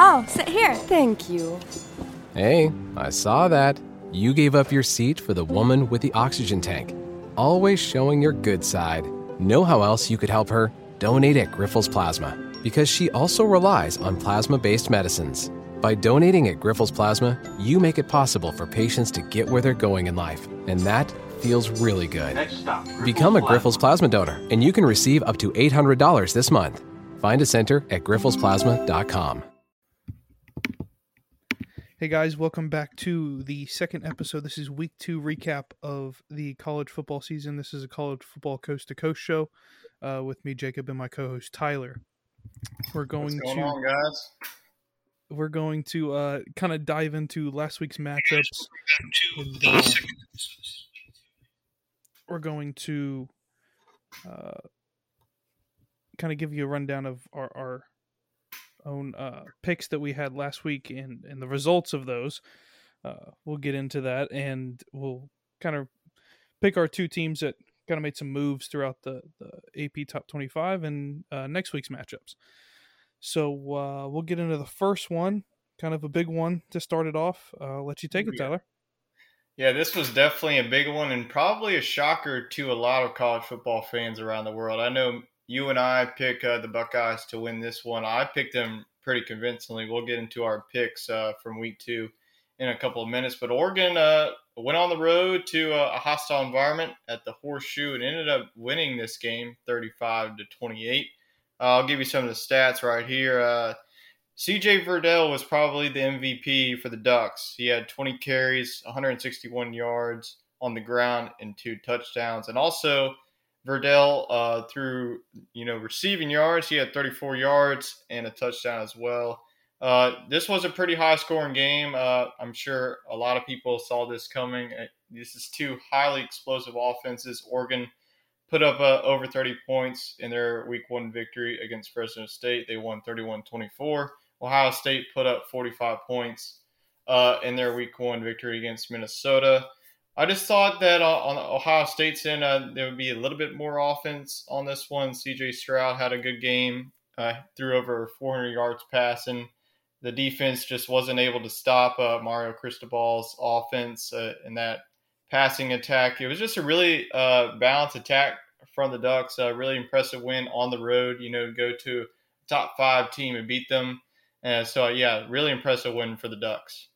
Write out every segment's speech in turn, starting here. Oh, sit here. Thank you. Hey, I saw that. You gave up your seat for the woman with the oxygen tank. Always showing your good side. Know how else you could help her? Donate at Grifols Plasma, because she also relies on plasma-based medicines. By donating at Grifols Plasma, you make it possible for patients to get where they're going in life, and that feels really good. Next stop, Grifols Become a Grifols Plasma donor, and you can receive up to $800 this month. Find a center at grifolsplasma.com. Hey guys, welcome back to the second episode. This is week 2 recap of the college football season. This is a college football coast-to-coast show with me, Jacob, and my co-host, Tyler. We're going to kind of dive into last week's matchups. We're going to kind of give you a rundown of our own picks that we had last week and the results of those. We'll get into that, and we'll kind of pick our two teams that kind of made some moves throughout the AP Top 25 and next week's matchups. So we'll get into the first one, kind of a big one to start it off. I'll let you take it, Tyler. Yeah, this was definitely a big one and probably a shocker to a lot of college football fans around the world. I know you and I pick the Buckeyes to win this one. I picked them pretty convincingly. We'll get into our picks from week 2 in a couple of minutes. But Oregon went on the road to a hostile environment at the Horseshoe and ended up winning this game 35-28. I'll give you some of the stats right here. C.J. Verdell was probably the MVP for the Ducks. He had 20 carries, 161 yards on the ground, and 2 touchdowns. And also Verdell, through receiving yards, he had 34 yards and a touchdown as well. This was a pretty high-scoring game. I'm sure a lot of people saw this coming. This is 2 highly explosive offenses. Oregon put up over 30 points in their Week 1 victory against Fresno State. They won 31-24. Ohio State put up 45 points in their Week 1 victory against Minnesota. I just thought that on Ohio State's end, there would be a little bit more offense on this one. C.J. Stroud had a good game, threw over 400 yards passing. The defense just wasn't able to stop Mario Cristobal's offense in that passing attack. It was just a really balanced attack from the Ducks, a really impressive win on the road, go to a top 5 team and beat them. So, yeah, really impressive win for the Ducks.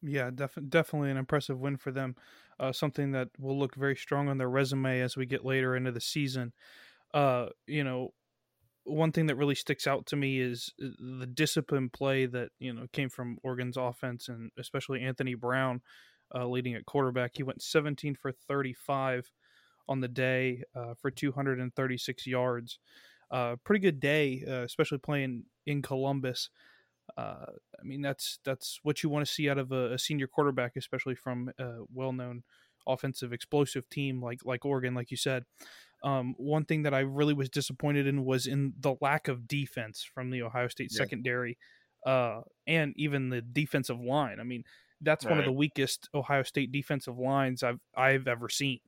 Yeah, definitely an impressive win for them. Something that will look very strong on their resume as we get later into the season. One thing that really sticks out to me is the disciplined play that, came from Oregon's offense, and especially Anthony Brown leading at quarterback. He went 17 for 35 on the day for 236 yards. Pretty good day, especially playing in Columbus. I mean, that's what you want to see out of a senior quarterback, especially from a well-known offensive explosive team like Oregon, like you said. One thing that I really was disappointed in was in the lack of defense from the Ohio State secondary and even the defensive line. I mean, that's right. One of the weakest Ohio State defensive lines I've ever seen.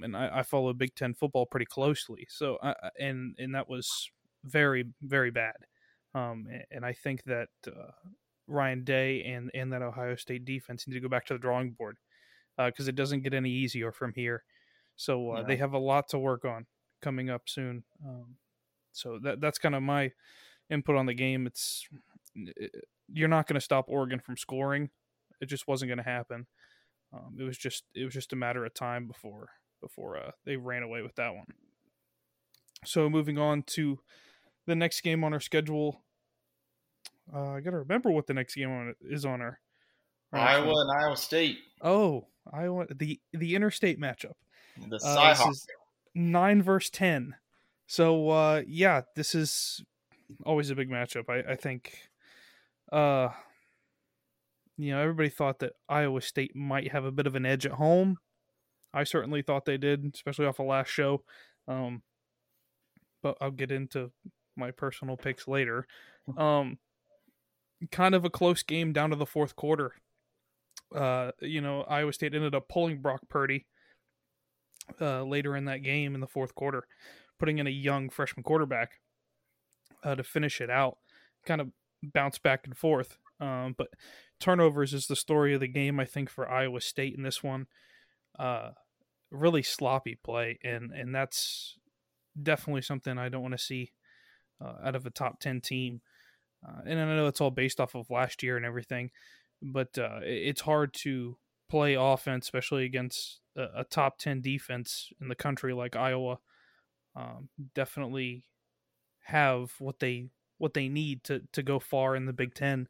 And I follow Big Ten football pretty closely. So, and that was very, very bad. And I think that Ryan Day and that Ohio State defense need to go back to the drawing board because it doesn't get any easier from here. So They have a lot to work on coming up soon. So that's kind of my input on the game. You're not going to stop Oregon from scoring. It just wasn't going to happen. It was just a matter of time before they ran away with that one. So moving on to the next game on our schedule. I got to remember what the next game is on our Iowa schedule. And Iowa State. Oh, Iowa, the interstate matchup. The Cyhawk. 9-10. So, this is always a big matchup. I think, everybody thought that Iowa State might have a bit of an edge at home. I certainly thought they did, especially off the last show. But I'll get into my personal picks later. Kind of a close game down to the fourth quarter. Iowa State ended up pulling Brock Purdy later in that game in the fourth quarter, putting in a young freshman quarterback to finish it out. Kind of bounce back and forth. But turnovers is the story of the game, I think, for Iowa State in this one. Really sloppy play, and that's definitely something I don't want to see out of a top 10 team. And I know it's all based off of last year and everything, but it's hard to play offense, especially against a top 10 defense in the country like Iowa. Definitely have what they need to go far in the Big Ten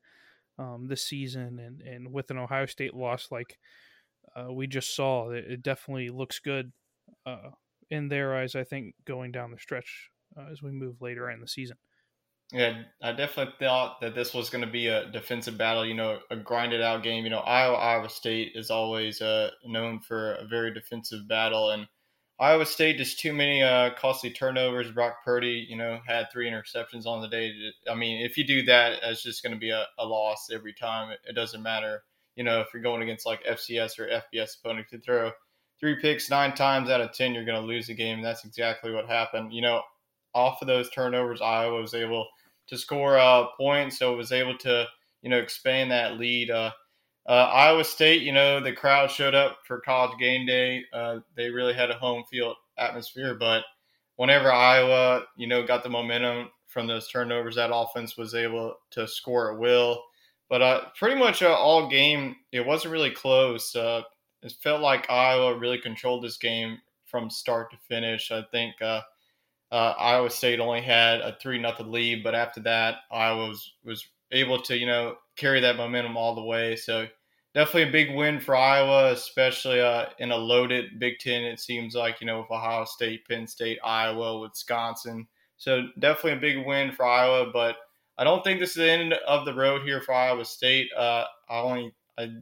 this season, and with an Ohio State loss like we just saw, it definitely looks good in their eyes, I think, going down the stretch as we move later in the season. Yeah, I definitely thought that this was going to be a defensive battle, a grinded out game. Iowa State is always known for a very defensive battle, and Iowa State, just too many costly turnovers. Brock Purdy, had 3 interceptions on the day. If you do that, it's just going to be a loss every time. It doesn't matter, if you're going against like FCS or FBS opponents. You throw 3 picks 9 times out of 10, you're going to lose the game. That's exactly what happened. Off of those turnovers, Iowa was able to score points, so it was able to, expand that lead. Iowa State, the crowd showed up for College Game Day. They really had a home field atmosphere, but whenever Iowa, got the momentum from those turnovers, that offense was able to score at will. But pretty much all game, it wasn't really close. It felt like Iowa really controlled this game from start to finish. I think Iowa State only had a 3-0 lead, but after that, Iowa was able to, carry that momentum all the way. So definitely a big win for Iowa, especially in a loaded Big Ten. It seems like, with Ohio State, Penn State, Iowa, Wisconsin. So definitely a big win for Iowa, but I don't think this is the end of the road here for Iowa State. I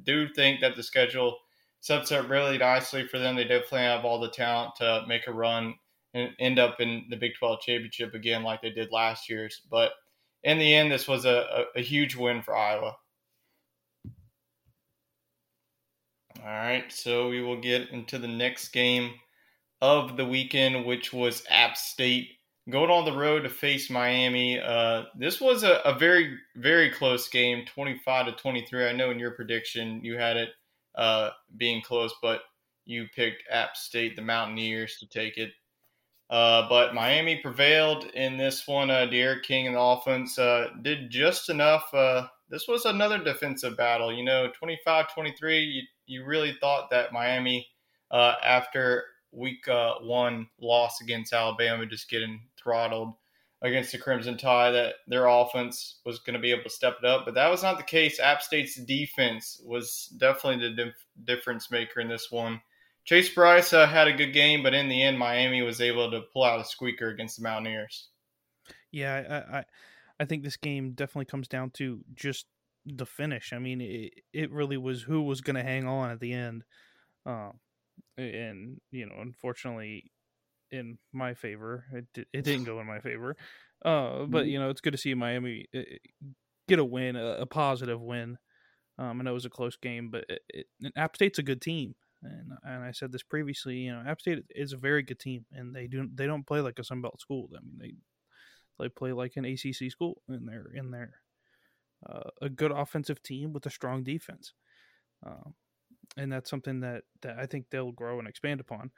do think that the schedule sets up really nicely for them. They definitely have all the talent to make a run and end up in the Big 12 championship again, like they did last year. But in the end, this was a huge win for Iowa. All right, so we will get into the next game of the weekend, which was App State going on the road to face Miami. This was a very, very close game, 25-23. I know in your prediction you had it being close, but you picked App State, the Mountaineers, to take it. But Miami prevailed in this one. D'Eriq King in the offense did just enough. This was another defensive battle. 25-23, you really thought that Miami, after week 1 loss against Alabama, just getting throttled against the Crimson Tide, that their offense was going to be able to step it up. But that was not the case. App State's defense was definitely the difference maker in this one. Chase Bryce had a good game, but in the end, Miami was able to pull out a squeaker against the Mountaineers. Yeah, I think this game definitely comes down to just the finish. It really was who was going to hang on at the end. Unfortunately, in my favor, it didn't go in my favor. But, it's good to see Miami get a win, a positive win. I know it was a close game, but App State's a good team. And I said this previously, you know, App State is a very good team, and they don't play like a Sun Belt school. I mean, they play like an ACC school, and they're a good offensive team with a strong defense. And that's something that I think they'll grow and expand upon.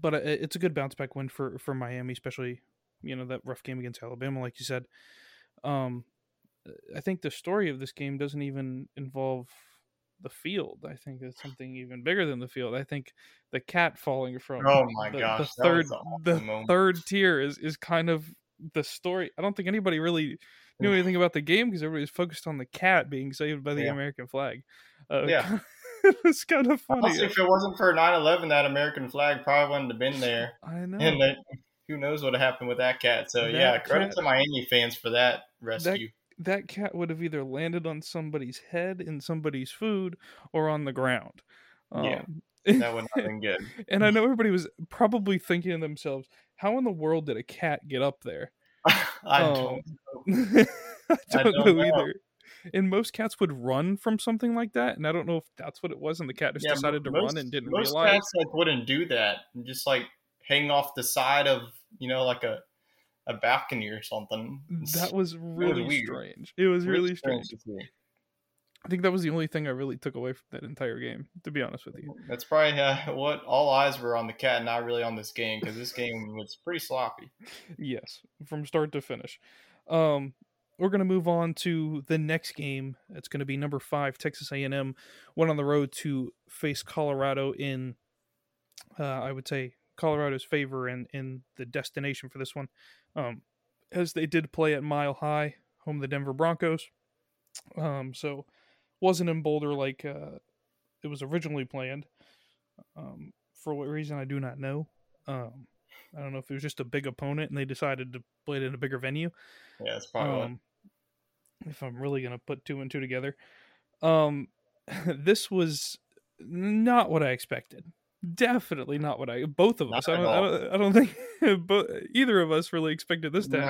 But it's a good bounce back win for Miami, especially, you know, that rough game against Alabama, like you said. I think the story of this game doesn't even involve the field. I think it's something even bigger than the field. I think the cat falling from the third tier is kind of the story. I don't think anybody really knew anything about the game because everybody was focused on the cat being saved by the American flag. It's kind of funny. Honestly, if it wasn't for 9/11, that American flag probably wouldn't have been there. I know. And who knows what happened with that cat. So, credit to Miami fans for that rescue. That cat would have either landed on somebody's head in somebody's food or on the ground. That would not have been good. And I know everybody was probably thinking to themselves, how in the world did a cat get up there? I don't know. I don't know either. And most cats would run from something like that, and I don't know if that's what it was, and the cat just decided to run and didn't realize. Most cats wouldn't do that, and just hang off the side of like a balcony or something. That was really strange. It was really strange. I think that was the only thing I really took away from that entire game, to be honest with you. That's probably what all eyes were on the cat, not really on this game, because this game was pretty sloppy. Yes, from start to finish. We're going to move on to the next game. It's going to be number 5, Texas A&M. Went on the road to face Colorado in, I would say, Colorado's favor in the destination for this one. As they did play at Mile High, home of the Denver Broncos. So wasn't in Boulder like it was originally planned. For what reason, I do not know. I don't know if it was just a big opponent and they decided to play it in a bigger venue. Yeah, that's probably one. If I'm really going to put 2 and 2 together. This was not what I expected. Definitely not what both of us. I don't think either of us really expected this to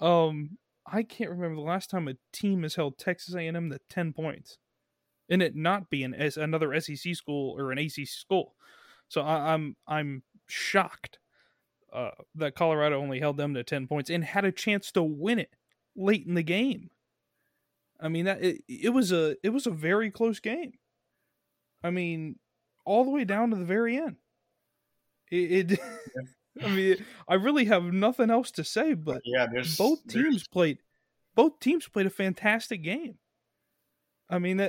happen. I can't remember the last time a team has held Texas A&M to 10 points and it not be another SEC school or an ACC school. So I'm shocked that Colorado only held them to 10 points and had a chance to win it late in the game. I mean, that it was a very close game. I mean, all the way down to the very end. I really have nothing else to say, but both teams played a fantastic game. I mean,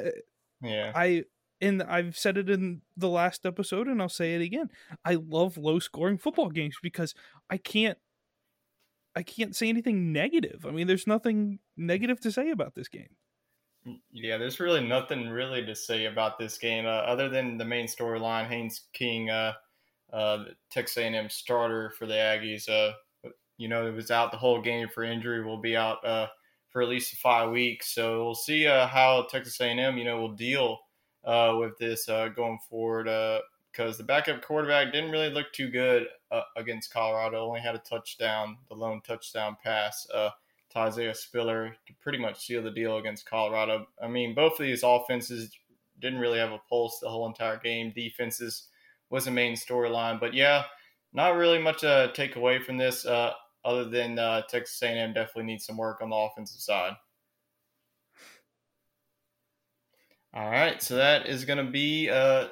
I've said it in the last episode, and I'll say it again. I love low-scoring football games because I can't say anything negative. I mean, there's nothing negative to say about this game. Yeah, there's really nothing really to say about this game other than the main storyline. Haynes King, the Texas A&M starter for the Aggies, it was out the whole game for injury. Will be out for at least 5 weeks. So we'll see how Texas A&M, will deal with this going forward because the backup quarterback didn't really look too good against Colorado. Only had a touchdown, the lone touchdown pass to Isaiah Spiller to pretty much seal the deal against Colorado. I mean, both of these offenses didn't really have a pulse the whole entire game. Defenses was the main storyline. But, not really much to take away from this other than Texas A&M definitely needs some work on the offensive side. All right, so that is going to be the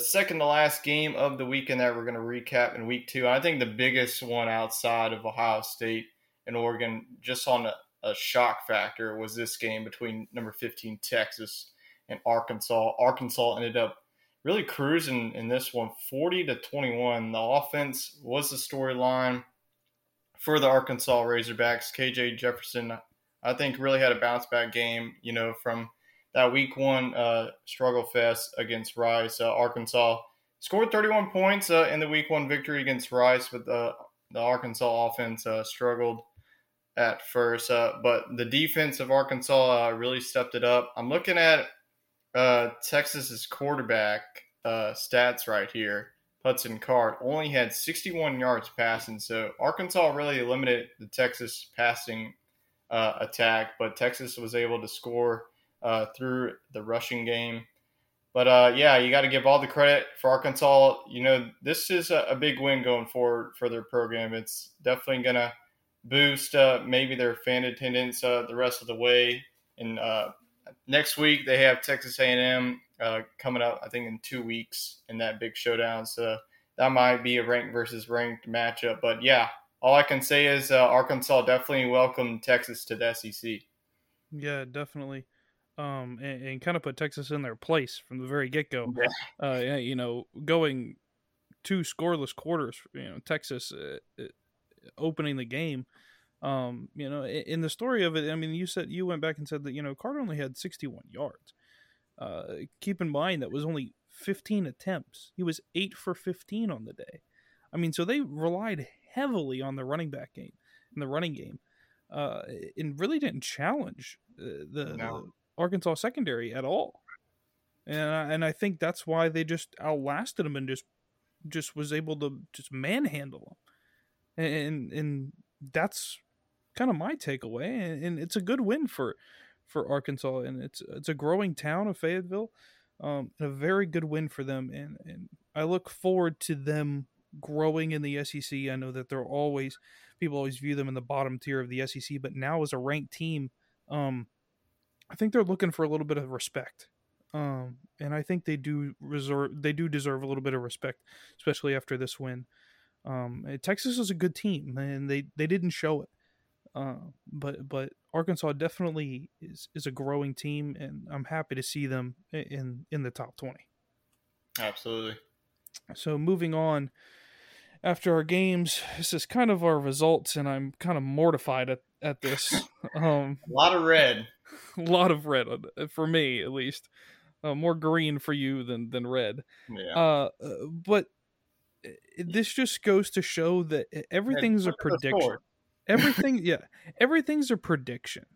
second to last game of the weekend that we're going to recap in week 2. I think the biggest one outside of Ohio State and Oregon, just on a shock factor, was this game between number 15 Texas and Arkansas. Arkansas ended up really cruising in this one, 40-21. The offense was the storyline for the Arkansas Razorbacks. K.J. Jefferson, I think, really had a bounce-back game, from – that week 1 struggle fest against Rice. Arkansas scored 31 points in the week 1 victory against Rice, but the Arkansas offense struggled at first. But the defense of Arkansas really stepped it up. I'm looking at Texas's quarterback stats right here. Hudson Card only had 61 yards passing, so Arkansas really limited the Texas passing attack, but Texas was able to score – through the rushing game. But, yeah, you got to give all the credit for Arkansas. You know, this is a big win going forward for their program. It's definitely going to boost maybe their fan attendance the rest of the way. And next week they have Texas A&M coming up, I think, in 2 weeks in that big showdown. So that might be a ranked versus ranked matchup. But, yeah, all I can say is Arkansas definitely welcomed Texas to the SEC. Yeah, definitely. And kind of put Texas in their place from the very get-go. Yeah. You know, going two scoreless quarters, you know, Texas opening the game. You know, in the story of it, I mean, you said you went back and said that, you know, Carter only had 61 yards. Keep in mind that was only 15 attempts. He was 8 for 15 on the day. I mean, so they relied heavily on the running back game and the running game, and really didn't challenge the Arkansas secondary at all. And I think that's why they just outlasted them and just was able to just manhandle them. And that's kind of my takeaway. And it's a good win for Arkansas. And it's a growing town of Fayetteville, and a very good win for them. And I look forward to them growing in the SEC. I know that people always view them in the bottom tier of the SEC, but now as a ranked team, I think they're looking for a little bit of respect, and I think they do deserve a little bit of respect, especially after this win. Texas is a good team, and they didn't show it, but Arkansas definitely is a growing team, and I'm happy to see them in the top 20. Absolutely. So moving on. After our games, this is kind of our results, and I'm kind of mortified at this. A lot of red. A lot of red, for me at least. More green for you than red. Yeah. But this just goes to show that everything's a prediction. Everything's a prediction.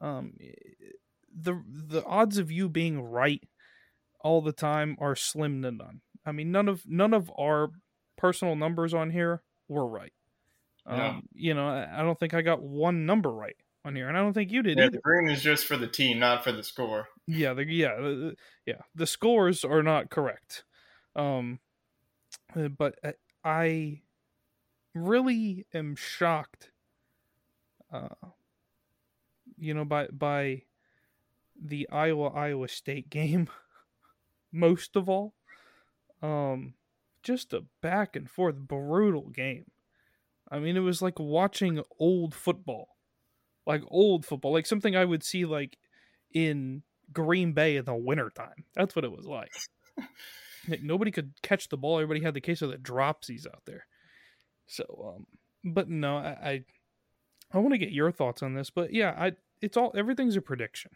The odds of you being right all the time are slim to none. I mean, none of our personal numbers on here were right. Yeah. You know, I don't think I got one number right on here, and I don't think you did either. The green is just for the team, not for the score. Yeah, the scores are not correct. But I really am shocked, you know, by the Iowa State game, most of all. Just a back and forth brutal game. I mean, it was like watching old football, like something I would see like in Green Bay in the wintertime. That's what it was like. Like nobody could catch the ball. Everybody had the case of the dropsies out there. So, but no, I want to get your thoughts on this, but yeah, everything's a prediction.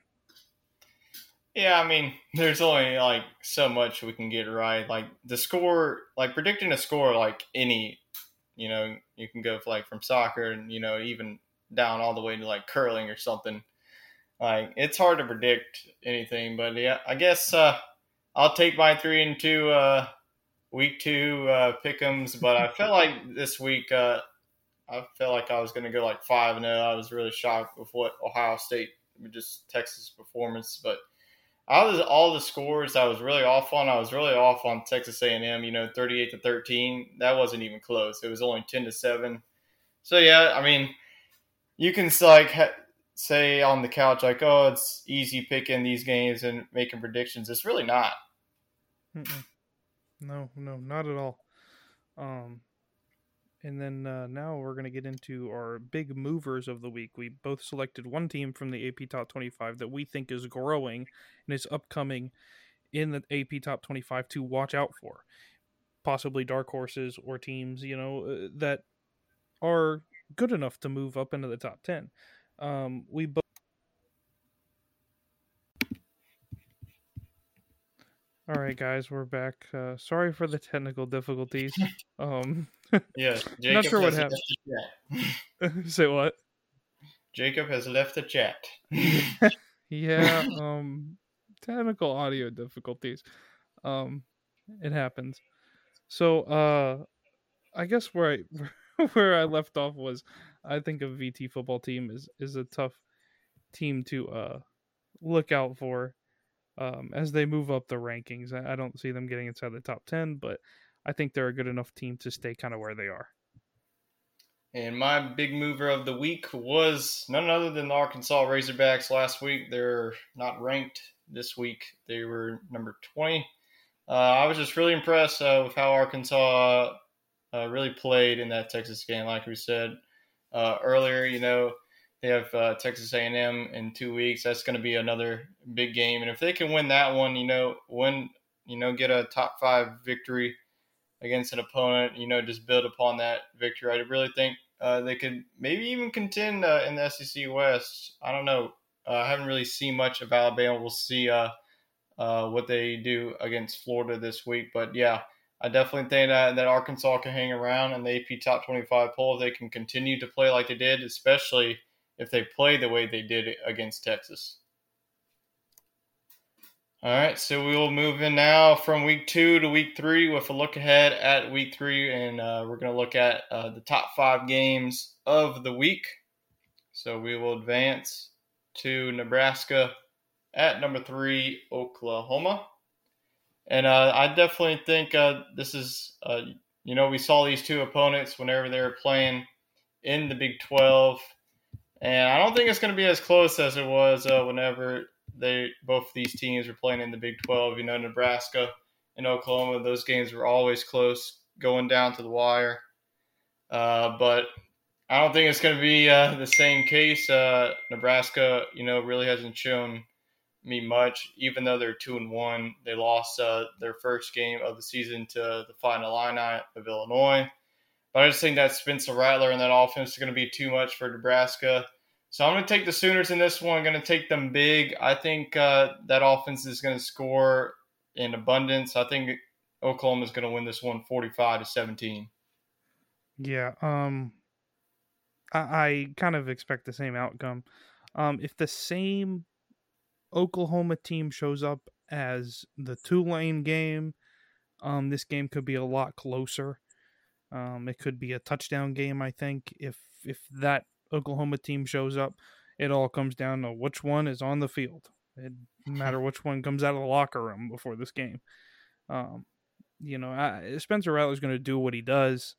Yeah, I mean, there's only, like, so much we can get right. Like, the score, like, predicting a score, like, any, you know, you can go, like, from soccer and, you know, even down all the way to, like, curling or something. Like, it's hard to predict anything. But, yeah, I guess I'll take my 3-2 week 2 pick'ems. But I felt like this week I felt like I was going to go, like, 5-0. I was really shocked with what Ohio State, just Texas performance, but all the scores I was really off on. I was really off on Texas A&M, you know, 38-13. That wasn't even close. It was only 10-7. So, yeah, I mean, you can, like, say on the couch, like, oh, it's easy picking these games and making predictions. It's really not. Mm-mm. No, not at all. And then now we're going to get into our big movers of the week. We both selected one team from the AP Top 25 that we think is growing and is upcoming in the AP Top 25 to watch out for. Possibly dark horses or teams, you know, that are good enough to move up into the top 10. All right, guys, we're back. Sorry for the technical difficulties. Yeah, Jacob not sure what happened. Say what? Jacob has left the chat. Yeah, technical audio difficulties. It happens. So, I guess where I left off was, I think a VT football team is a tough team to look out for as they move up the rankings. I don't see them getting inside the top 10, but I think they're a good enough team to stay kind of where they are. And my big mover of the week was none other than the Arkansas Razorbacks last week. They're not ranked this week. They were number 20. I was just really impressed with how Arkansas really played in that Texas game. Like we said earlier, you know, they have Texas A&M in 2 weeks. That's going to be another big game. And if they can win that one, get a top 5 victory against an opponent, just build upon that victory. I really think they could maybe even contend in the SEC West. I don't know. I haven't really seen much of Alabama. We'll see what they do against Florida this week. But, yeah, I definitely think that Arkansas can hang around in the AP Top 25 poll if they can continue to play like they did, especially if they play the way they did against Texas. All right, so we will move in now from week 2 to week 3 with a look ahead at week 3, and we're going to look at the top 5 games of the week. So we will advance to Nebraska at number 3, Oklahoma. And I definitely think this is, we saw these two opponents whenever they were playing in the Big 12, and I don't think it's going to be as close as it was whenever they both these teams were playing in the Big 12. Nebraska and Oklahoma, those games were always close, going down to the wire. But I don't think it's going to be the same case. Nebraska, really hasn't shown me much, even though they're 2-1. They lost their first game of the season to the Fighting Illini of Illinois. But I just think that Spencer Rattler and that offense is going to be too much for Nebraska. So I'm going to take the Sooners in this one. I'm going to take them big. I think that offense is going to score in abundance. I think Oklahoma is going to win this one 45-17. Yeah. I kind of expect the same outcome. If the same Oklahoma team shows up as the Tulane game, this game could be a lot closer. It could be a touchdown game, I think, if that Oklahoma team shows up. It all comes down to which one is on the field. It doesn't matter which one comes out of the locker room before this game. Spencer Rattler's going to do what he does.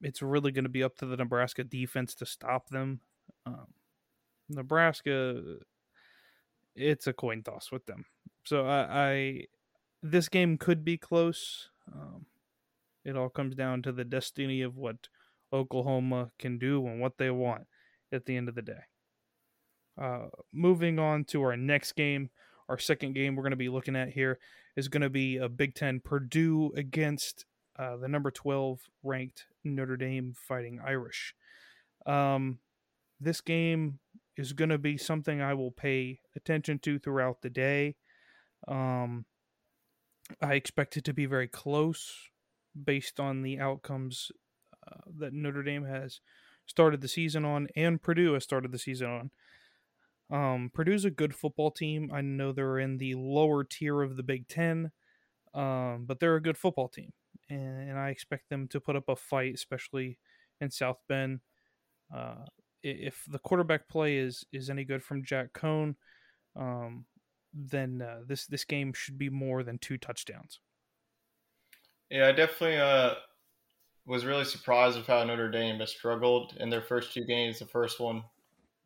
It's really going to be up to the Nebraska defense to stop them. Nebraska, it's a coin toss with them. So this game could be close. It all comes down to the destiny of what Oklahoma can do and what they want at the end of the day. Moving on to our next game, our second game we're going to be looking at here is going to be a Big Ten Purdue against the number 12 ranked Notre Dame Fighting Irish. This game is going to be something I will pay attention to throughout the day. I expect it to be very close based on the outcomes that Notre Dame has started the season on, and Purdue has started the season on. Purdue's a good football team. I know they're in the lower tier of the Big Ten, but they're a good football team, and I expect them to put up a fight, especially in South Bend. If the quarterback play is any good from Jack Cohn, then this game should be more than 2 touchdowns. Yeah, I definitely was really surprised with how Notre Dame has struggled in their first 2 games. The first one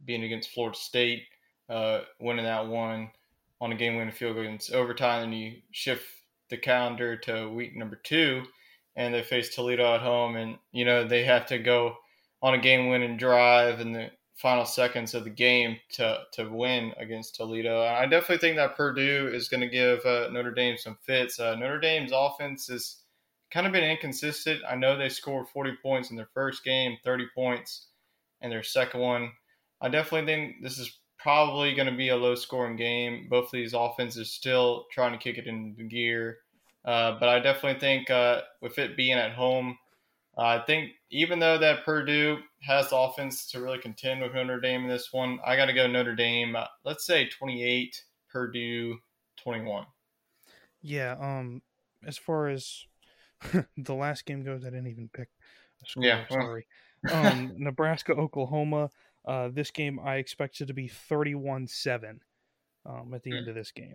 being against Florida State, winning that one on a game-winning field goal against overtime. And you shift the calendar to week number 2, and they face Toledo at home. And, they have to go on a game-winning drive in the final seconds of the game to win against Toledo. And I definitely think that Purdue is going to give Notre Dame some fits. Notre Dame's offense is kind of been inconsistent. I know they scored 40 points in their first game, 30 points in their second one. I definitely think this is probably going to be a low-scoring game. Both of these offenses still trying to kick it into gear. But I definitely think with it being at home, I think even though that Purdue has the offense to really contend with Notre Dame in this one, I got to go Notre Dame, let's say 28, Purdue 21. Yeah, as far as the last game goes, I didn't even pick a score. Yeah, sorry. Nebraska, Oklahoma. This game I expected to be 31-7. at the end of this game.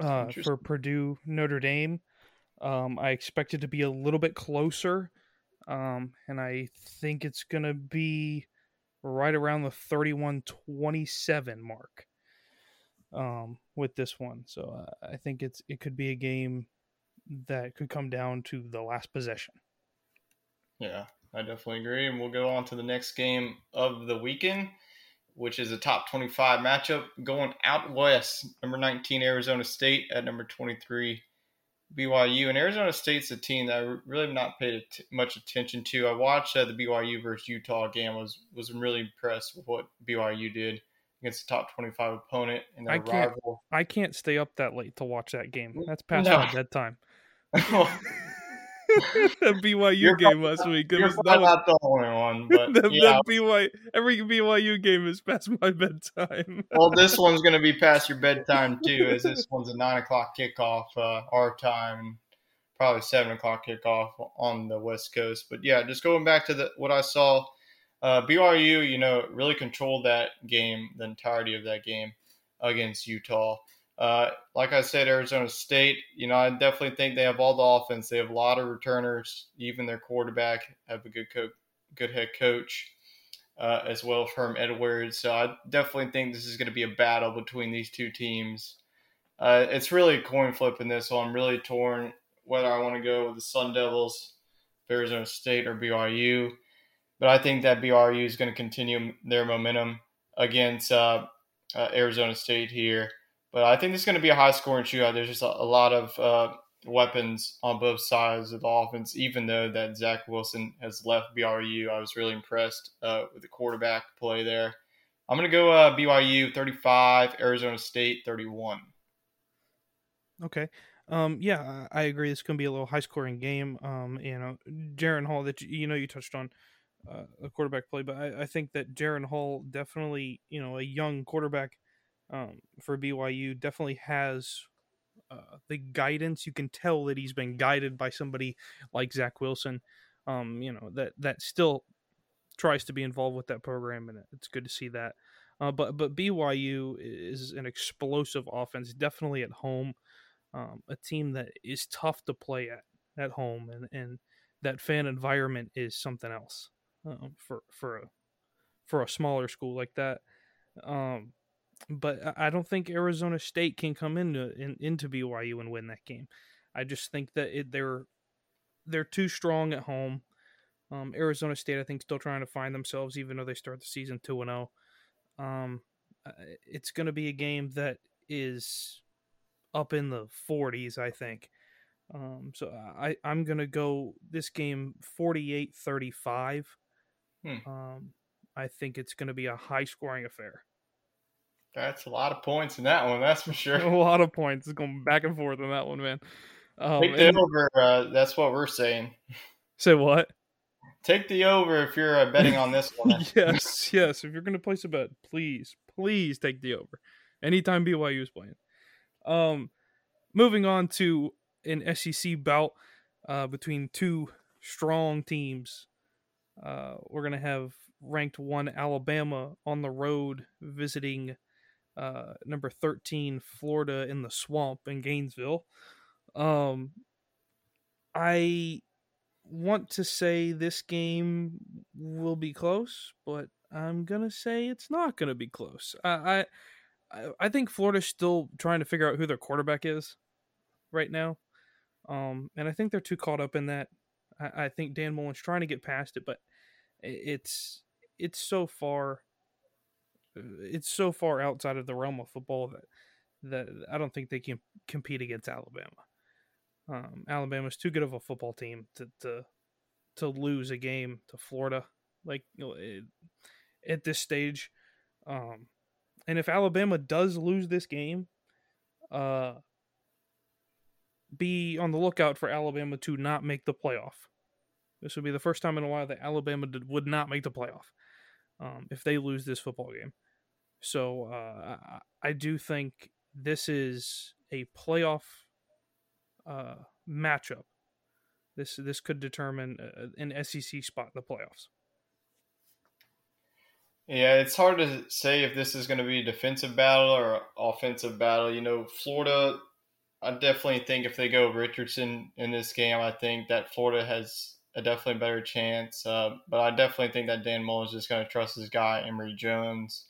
For Purdue, Notre Dame, I expect it to be a little bit closer, and I think it's going to be right around the 31-27 mark with this one. So I think it could be a game that could come down to the last possession. Yeah, I definitely agree. And we'll go on to the next game of the weekend, which is a top 25 matchup going out west. Number 19, Arizona State at number 23, BYU. And Arizona State's a team that I really have not paid much attention to. I watched the BYU versus Utah game. Was really impressed with what BYU did against the top 25 opponent and their rival. I can't stay up that late to watch that game. That's past my bedtime. The BYU game last week. Not the only one, but every BYU game is past my bedtime. Well, this one's going to be past your bedtime too, as this one's a 9 o'clock kickoff our time, probably 7 o'clock kickoff on the West Coast. But yeah, just going back to what I saw, BYU, really controlled that game, the entirety of that game against Utah. Like I said, Arizona State, I definitely think they have all the offense. They have a lot of returners. Even their quarterback have a good head coach as well from Edwards. So I definitely think this is going to be a battle between these two teams. It's really a coin flip in this, so I'm really torn whether I want to go with the Sun Devils, Arizona State, or BYU. But I think that BYU is going to continue their momentum against Arizona State here. But I think this is going to be a high-scoring shootout. There's just a lot of weapons on both sides of the offense, even though that Zach Wilson has left BYU. I was really impressed with the quarterback play there. I'm going to go BYU 35, Arizona State 31. Okay. Yeah, I agree. This is going to be a little high-scoring game. Jaren Hall, that you touched on the quarterback play, but I think that Jaren Hall definitely, a young quarterback, for BYU, definitely has the guidance. You can tell that he's been guided by somebody like Zach Wilson, that still tries to be involved with that program, and it's good to see that. But BYU is an explosive offense, definitely at home, a team that is tough to play at home, and that fan environment is something else for a smaller school like that. But I don't think Arizona State can come into BYU and win that game. I just think that they're too strong at home. Arizona State, I think, still trying to find themselves, even though they start the season 2-0. It's going to be a game that is up in the 40s, I think. So I'm going to go this game 48-35. I think it's going to be a high-scoring affair. That's a lot of points in that one, that's for sure. A lot of points. It's going back and forth on that one, man. Take the over. That's what we're saying. Say what? Take the over if you're betting on this one. Yes. If you're going to place a bet, please take the over. Anytime BYU is playing. Moving on to an SEC bout between two strong teams. We're going to have ranked 1 Alabama on the road visiting number 13 Florida in the swamp in Gainesville. I want to say this game will be close, but I'm gonna say it's not gonna be close. I think Florida's still trying to figure out who their quarterback is right now, and I think they're too caught up in that. I think Dan Mullen's trying to get past it, but it's so far. It's so far outside of the realm of football that I don't think they can compete against Alabama. Alabama's too good of a football team to lose a game to Florida at this stage. And if Alabama does lose this game, be on the lookout for Alabama to not make the playoff. This would be the first time in a while that Alabama would not make the playoff. If they lose this football game. So I do think this is a playoff matchup. This could determine an SEC spot in the playoffs. Yeah, it's hard to say if this is going to be a defensive battle or an offensive battle. You know, Florida, I definitely think if they go Richardson in this game, I think that Florida has a definitely better chance. But I definitely think that Dan Mullen is just going to trust his guy, Emory Jones.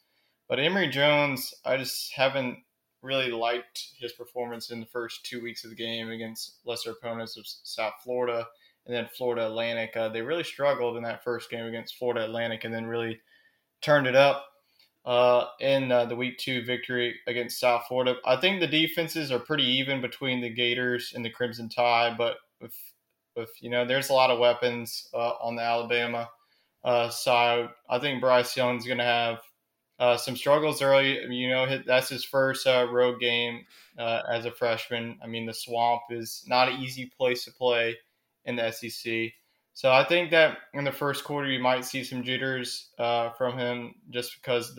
But Emory Jones, I just haven't really liked his performance in the first 2 weeks of the game against lesser opponents of South Florida and then Florida Atlantic. They really struggled in that first game against Florida Atlantic and then really turned it up in the week two victory against South Florida. I think the defenses are pretty even between the Gators and the Crimson Tide, but with you know, there's a lot of weapons on the Alabama side. I think Bryce Young's going to have some struggles early. You know, that's his first road game as a freshman. I mean, the Swamp is not an easy place to play in the SEC. So I think that in the first quarter, you might see some jitters from him just because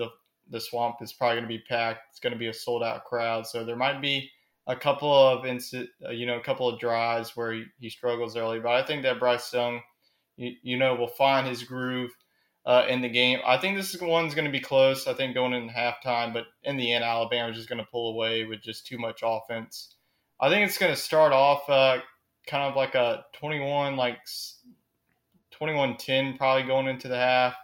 the Swamp is probably going to be packed. It's going to be a sold out crowd. So there might be a couple of drives where he struggles early. But I think that Bryce Young, will find his groove in the game. I think this one's going to be close. I think going in halftime, but in the end, Alabama's just going to pull away with just too much offense. I think it's going to start off kind of like a 21-10 probably going into the half.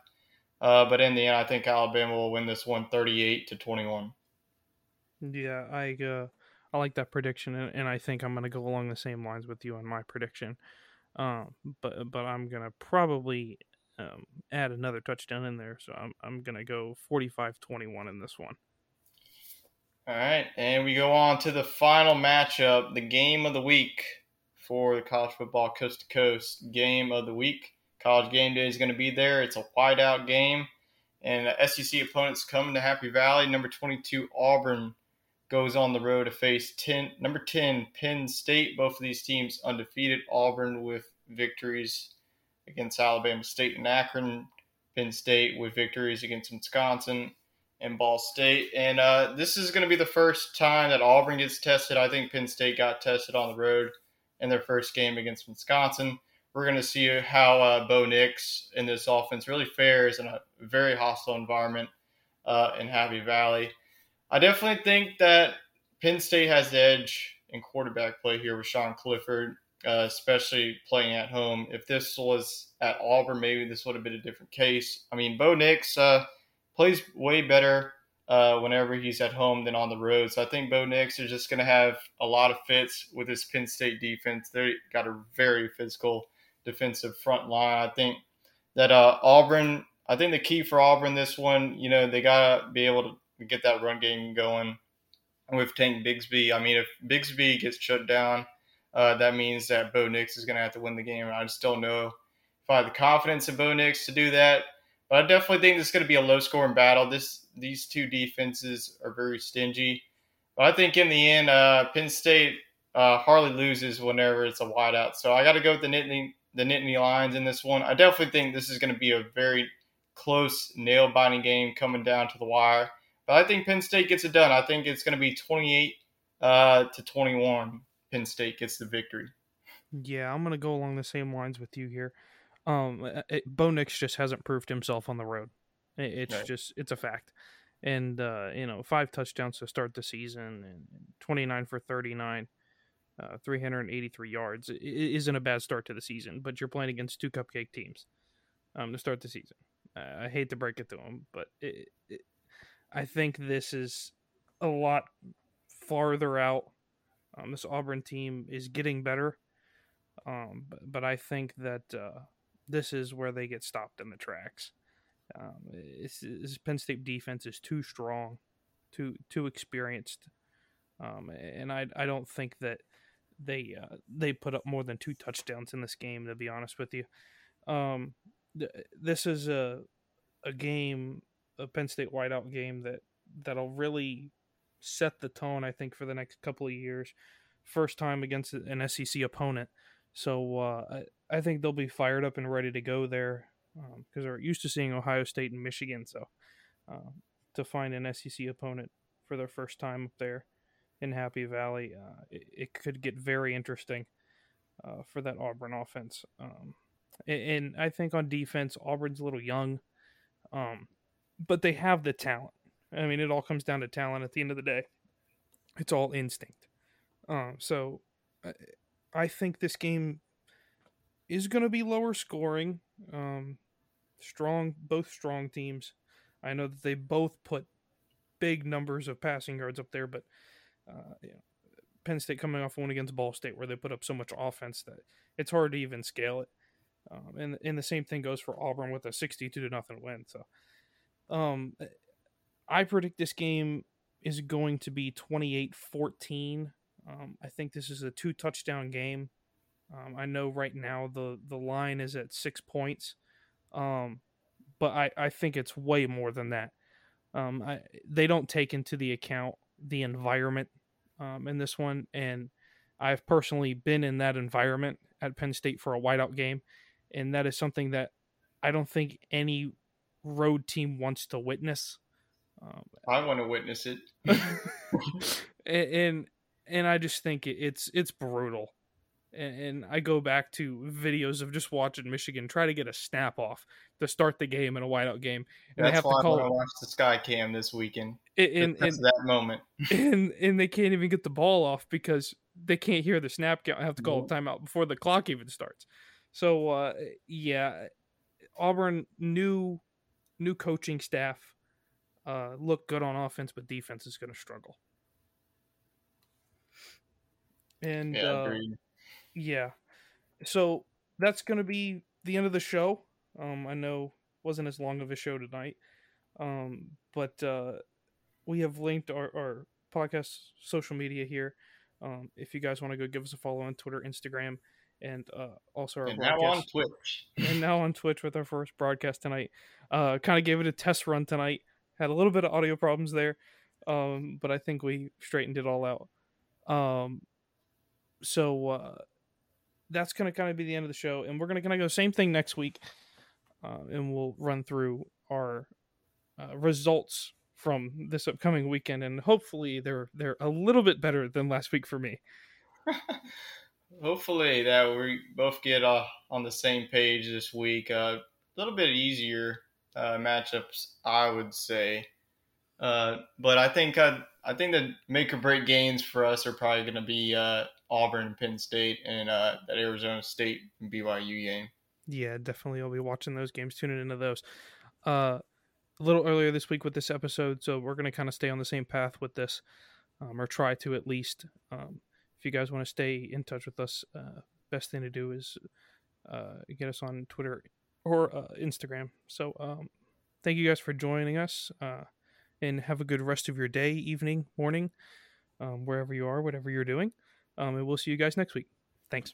But in the end, I think Alabama will win this one 38-21. Yeah, I like that prediction, and I think I'm going to go along the same lines with you on my prediction. But I'm going to probably add another touchdown in there, so I'm going to go 45-21 in this one. All right, and we go on to the final matchup, the game of the week for the college football coast-to-coast game of the week. College Game Day is going to be there. It's a whiteout game, and the SEC opponents come to Happy Valley. Number 22, Auburn, goes on the road to face number 10, Penn State. Both of these teams undefeated. Auburn with victories against Alabama State and Akron. Penn State with victories against Wisconsin and Ball State. And this is going to be the first time that Auburn gets tested. I think Penn State got tested on the road in their first game against Wisconsin. We're going to see how Bo Nix in this offense really fares in a very hostile environment in Happy Valley. I definitely think that Penn State has the edge in quarterback play here with Sean Clifford, especially playing at home. If this was at Auburn, maybe this would have been a different case. I mean, Bo Nix plays way better whenever he's at home than on the road. So I think Bo Nix is just going to have a lot of fits with this Penn State defense. They got a very physical defensive front line. I think that Auburn, I think the key for Auburn this one, you know, they got to be able to get that run game going with Tank Bigsby. I mean, if Bigsby gets shut down, that means that Bo Nix is going to have to win the game. And I just don't know if I have the confidence in Bo Nix to do that. But I definitely think this is going to be a low-scoring battle. These two defenses are very stingy. But I think in the end, Penn State hardly loses whenever it's a wideout. So I got to go with the Nittany Lions in this one. I definitely think this is going to be a very close, nail-biting game coming down to the wire. But I think Penn State gets it done. I think it's going to be 28-21. Penn State gets the victory. Yeah, I'm going to go along the same lines with you here. Bo Nix just hasn't proved himself on the road. It's a fact. And, 5 touchdowns to start the season and 29 for 39, 383 yards. It isn't a bad start to the season, but you're playing against two cupcake teams to start the season. I hate to break it to them, but I think this is a lot farther out. This Auburn team is getting better, but I think that this is where they get stopped in the tracks. This Penn State defense is too strong, too experienced, and I don't think that they put up more than 2 touchdowns in this game. To be honest with you, this is a game. A Penn State wideout game that'll really set the tone, I think, for the next couple of years. First time against an SEC opponent, so I think they'll be fired up and ready to go there because they're used to seeing Ohio State and Michigan. So to find an SEC opponent for their first time up there in Happy Valley, it could get very interesting for that Auburn offense. And I think on defense, Auburn's a little young. but they have the talent. I mean, it all comes down to talent at the end of the day. It's all instinct. So I think this game is going to be lower scoring. Both strong teams. I know that they both put big numbers of passing yards up there, but Penn State coming off one against Ball State where they put up so much offense that it's hard to even scale it. And the same thing goes for Auburn with a 62-0 win. So I predict this game is going to be 28-14. I think this is a 2-touchdown game. I know right now the line is at 6 points, but I think it's way more than that. They don't take into the account the environment in this one, and I've personally been in that environment at Penn State for a whiteout game, and that is something that I don't think any road team wants to witness. I want to witness it. and I just think it's brutal. And I go back to videos of just watching Michigan try to get a snap off to start the game in a wideout game. And that's why I watched the Sky Cam this weekend. And that moment. And they can't even get the ball off because they can't hear the snap count. I have to call a timeout before the clock even starts. So, Auburn, new coaching staff, look good on offense, but defense is going to struggle. And agreed. Yeah, so that's going to be the end of the show. I know it wasn't as long of a show tonight, but we have linked our podcast social media here. If you guys want to go give us a follow on Twitter, Instagram, and also our broadcast. Now on Twitch. And now on Twitch with our first broadcast tonight. Kind of gave it a test run tonight. Had a little bit of audio problems there, but I think we straightened it all out. So that's going to kind of be the end of the show, and we're going to kind of go same thing next week, and we'll run through our results from this upcoming weekend, and hopefully they're a little bit better than last week for me. Hopefully that we both get on the same page this week. A little bit easier matchups, I would say, but I think the make or break games for us are probably going to be Auburn, Penn State, and that Arizona State and BYU game. Yeah, definitely. I'll be watching those games, tuning into those. A little earlier this week with this episode, so we're going to kind of stay on the same path with this, or try to at least. If you guys want to stay in touch with us, best thing to do is get us on Twitter or Instagram. So thank you guys for joining us. And have a good rest of your day, evening, morning, wherever you are, whatever you're doing. And we'll see you guys next week. Thanks.